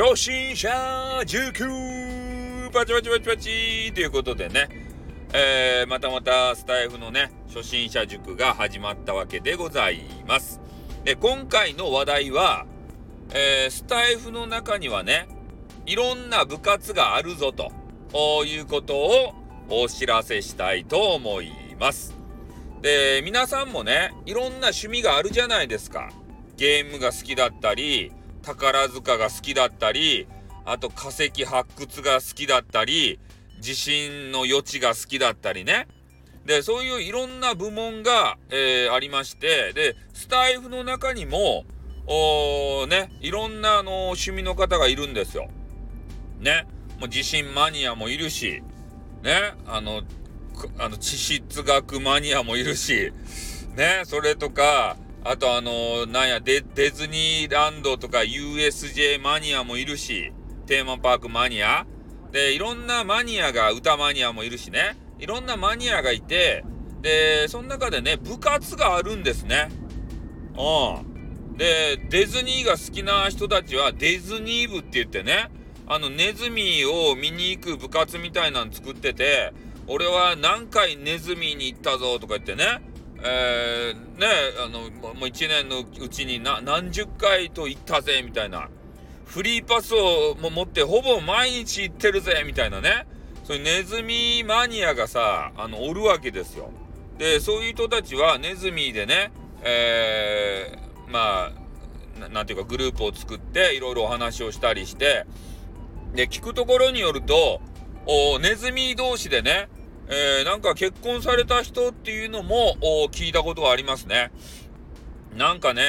初心者19バチバチバチバチということでね、またまたスタイフのね初心者塾が始まったわけでございます。で今回の話題は、スタイフの中にはねいろんな部活があるぞということをお知らせしたいと思います。で皆さんもねいろんな趣味があるじゃないですか。ゲームが好きだったり宝塚が好きだったり、あと化石発掘が好きだったり地震の予知が好きだったりね。でそういういろんな部門が、ありまして、でスタイフの中にもねいろんな趣味の方がいるんですよね。もう地震マニアもいるしね、地質学マニアもいるしね、それとかあとディズニーランドとか USJ マニアもいるし、テーマパークマニアでいろんなマニアが、歌マニアもいるしね、いろんなマニアがいて、でその中でね部活があるんですね。でディズニーが好きな人たちはディズニー部って言ってね、ネズミを見に行く部活みたいなの作ってて、俺は何回ネズミに行ったぞとか言ってね、もう1年のうちに何十回と行ったぜみたいな、フリーパスを持ってほぼ毎日行ってるぜみたいなね、そういうネズミマニアがさおるわけですよ。でそういう人たちはネズミでね、なんていうかグループを作っていろいろお話をしたりして、で聞くところによるとネズミ同士でねなんか結婚された人っていうのも聞いたことがありますね。なんかね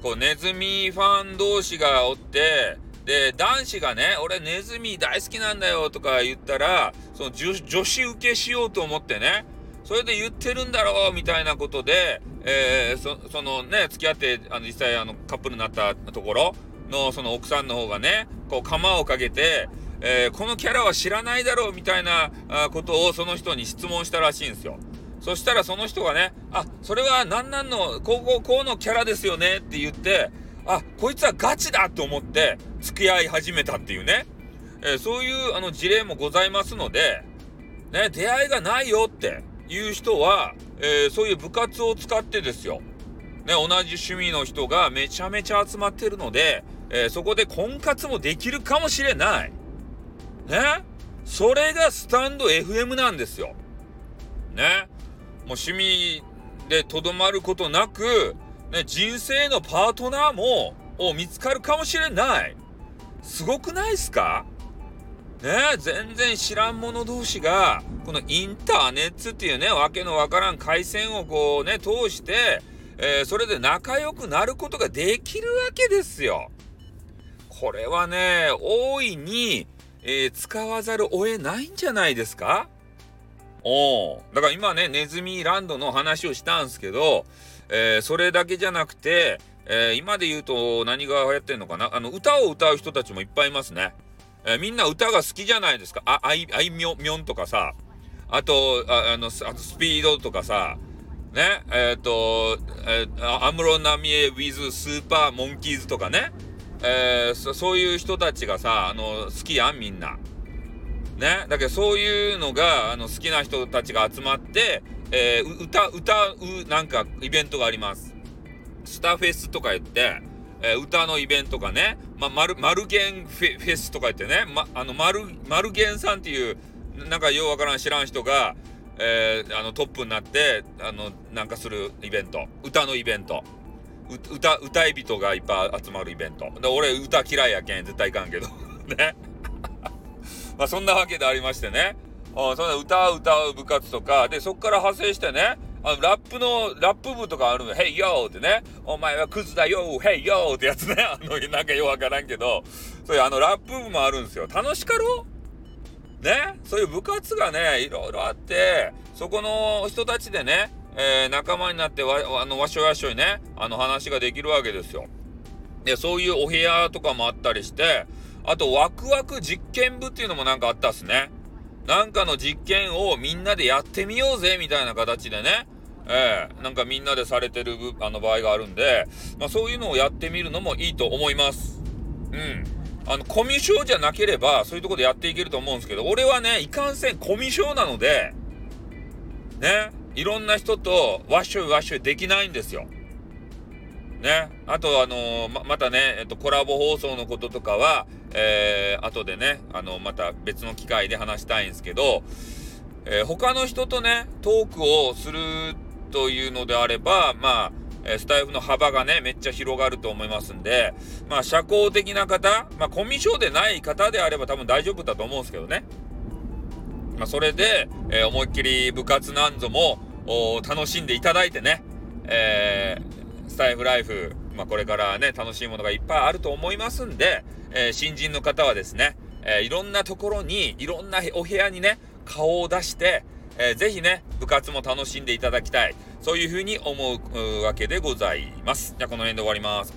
こうネズミファン同士がおって、で男子がね俺ネズミ大好きなんだよとか言ったら、その女子受けしようと思ってね、それで言ってるんだろうみたいなことで、そのね付き合って実際カップルになったところのその奥さんの方がねこう釜をかけて、このキャラは知らないだろうみたいなことをその人に質問したらしいんですよ。そしたらその人がね、それは何々のこうのキャラですよねって言って、こいつはガチだと思って付き合い始めたっていうね、そういう事例もございますので、ね、出会いがないよっていう人は、そういう部活を使ってですよ、ね、同じ趣味の人がめちゃめちゃ集まってるので、そこで婚活もできるかもしれないね。それがスタンド FM なんですよね。もう趣味でとどまることなく、ね、人生のパートナーも見つかるかもしれない。すごくないですかね。全然知らん者同士がこのインターネットっていうねわけのわからん回線をこうね通して、それで仲良くなることができるわけですよ。これはね大いに使わざるを得ないんじゃないですか。だから今ねネズミランドの話をしたんですけど、それだけじゃなくて、今で言うと何が流行ってんのかな、歌を歌う人たちもいっぱいいますね。みんな歌が好きじゃないですか。あいみょんとかさ、あとスピードとかさね、安室奈美恵 with スーパーモンキーズとかね、そういう人たちがさ好きやんみんなね。だけどそういうのが好きな人たちが集まって、歌うなんかイベントがあります。スタフェスとか言って、歌のイベントがね、マルゲンフェスとか言ってね、マルゲンさんっていうなんかようわからん知らん人が、トップになってなんかするイベント、歌のイベント、歌い人がいっぱい集まるイベントで、俺歌嫌いやけん絶対いかんけどねまあそんなわけでありましてね、そんな歌を歌う部活とかで、そっから派生してねラップ部とかあるの、ヘイヨーってね、お前はクズだよヘイヨーってやつね、なんかよくわからんけど、そういうラップ部もあるんですよ。楽しかろね。そういう部活がねいろいろあって、そこの人たちでね仲間になってわしょわしょにね話ができるわけですよ。でそういうお部屋とかもあったりして、あとワクワク実験部っていうのもなんかあったっすね。なんかの実験をみんなでやってみようぜみたいな形でね、なんかみんなでされてる場合があるんで、そういうのをやってみるのもいいと思います。コミュ障じゃなければそういうとこでやっていけると思うんですけど、俺はねいかんせんコミュ障なのでね、いろんな人とわっしょいできないんですよね。あとまたね、コラボ放送のこととかは、後でねまた別の機会で話したいんですけど、他の人とねトークをするというのであれば、まあスタイフの幅がねめっちゃ広がると思いますんで、まあ社交的な方、まあコミュ障でない方であれば多分大丈夫だと思うんですけどね。まあそれで、思いっきり部活なんぞも楽しんでいただいてね、スタイフライフ、まあこれからね楽しいものがいっぱいあると思いますんで、新人の方はですね、いろんなところにいろんなお部屋にね顔を出して、ぜひね部活も楽しんでいただきたい、そういうふうに思うわけでございます。じゃあこの辺で終わります。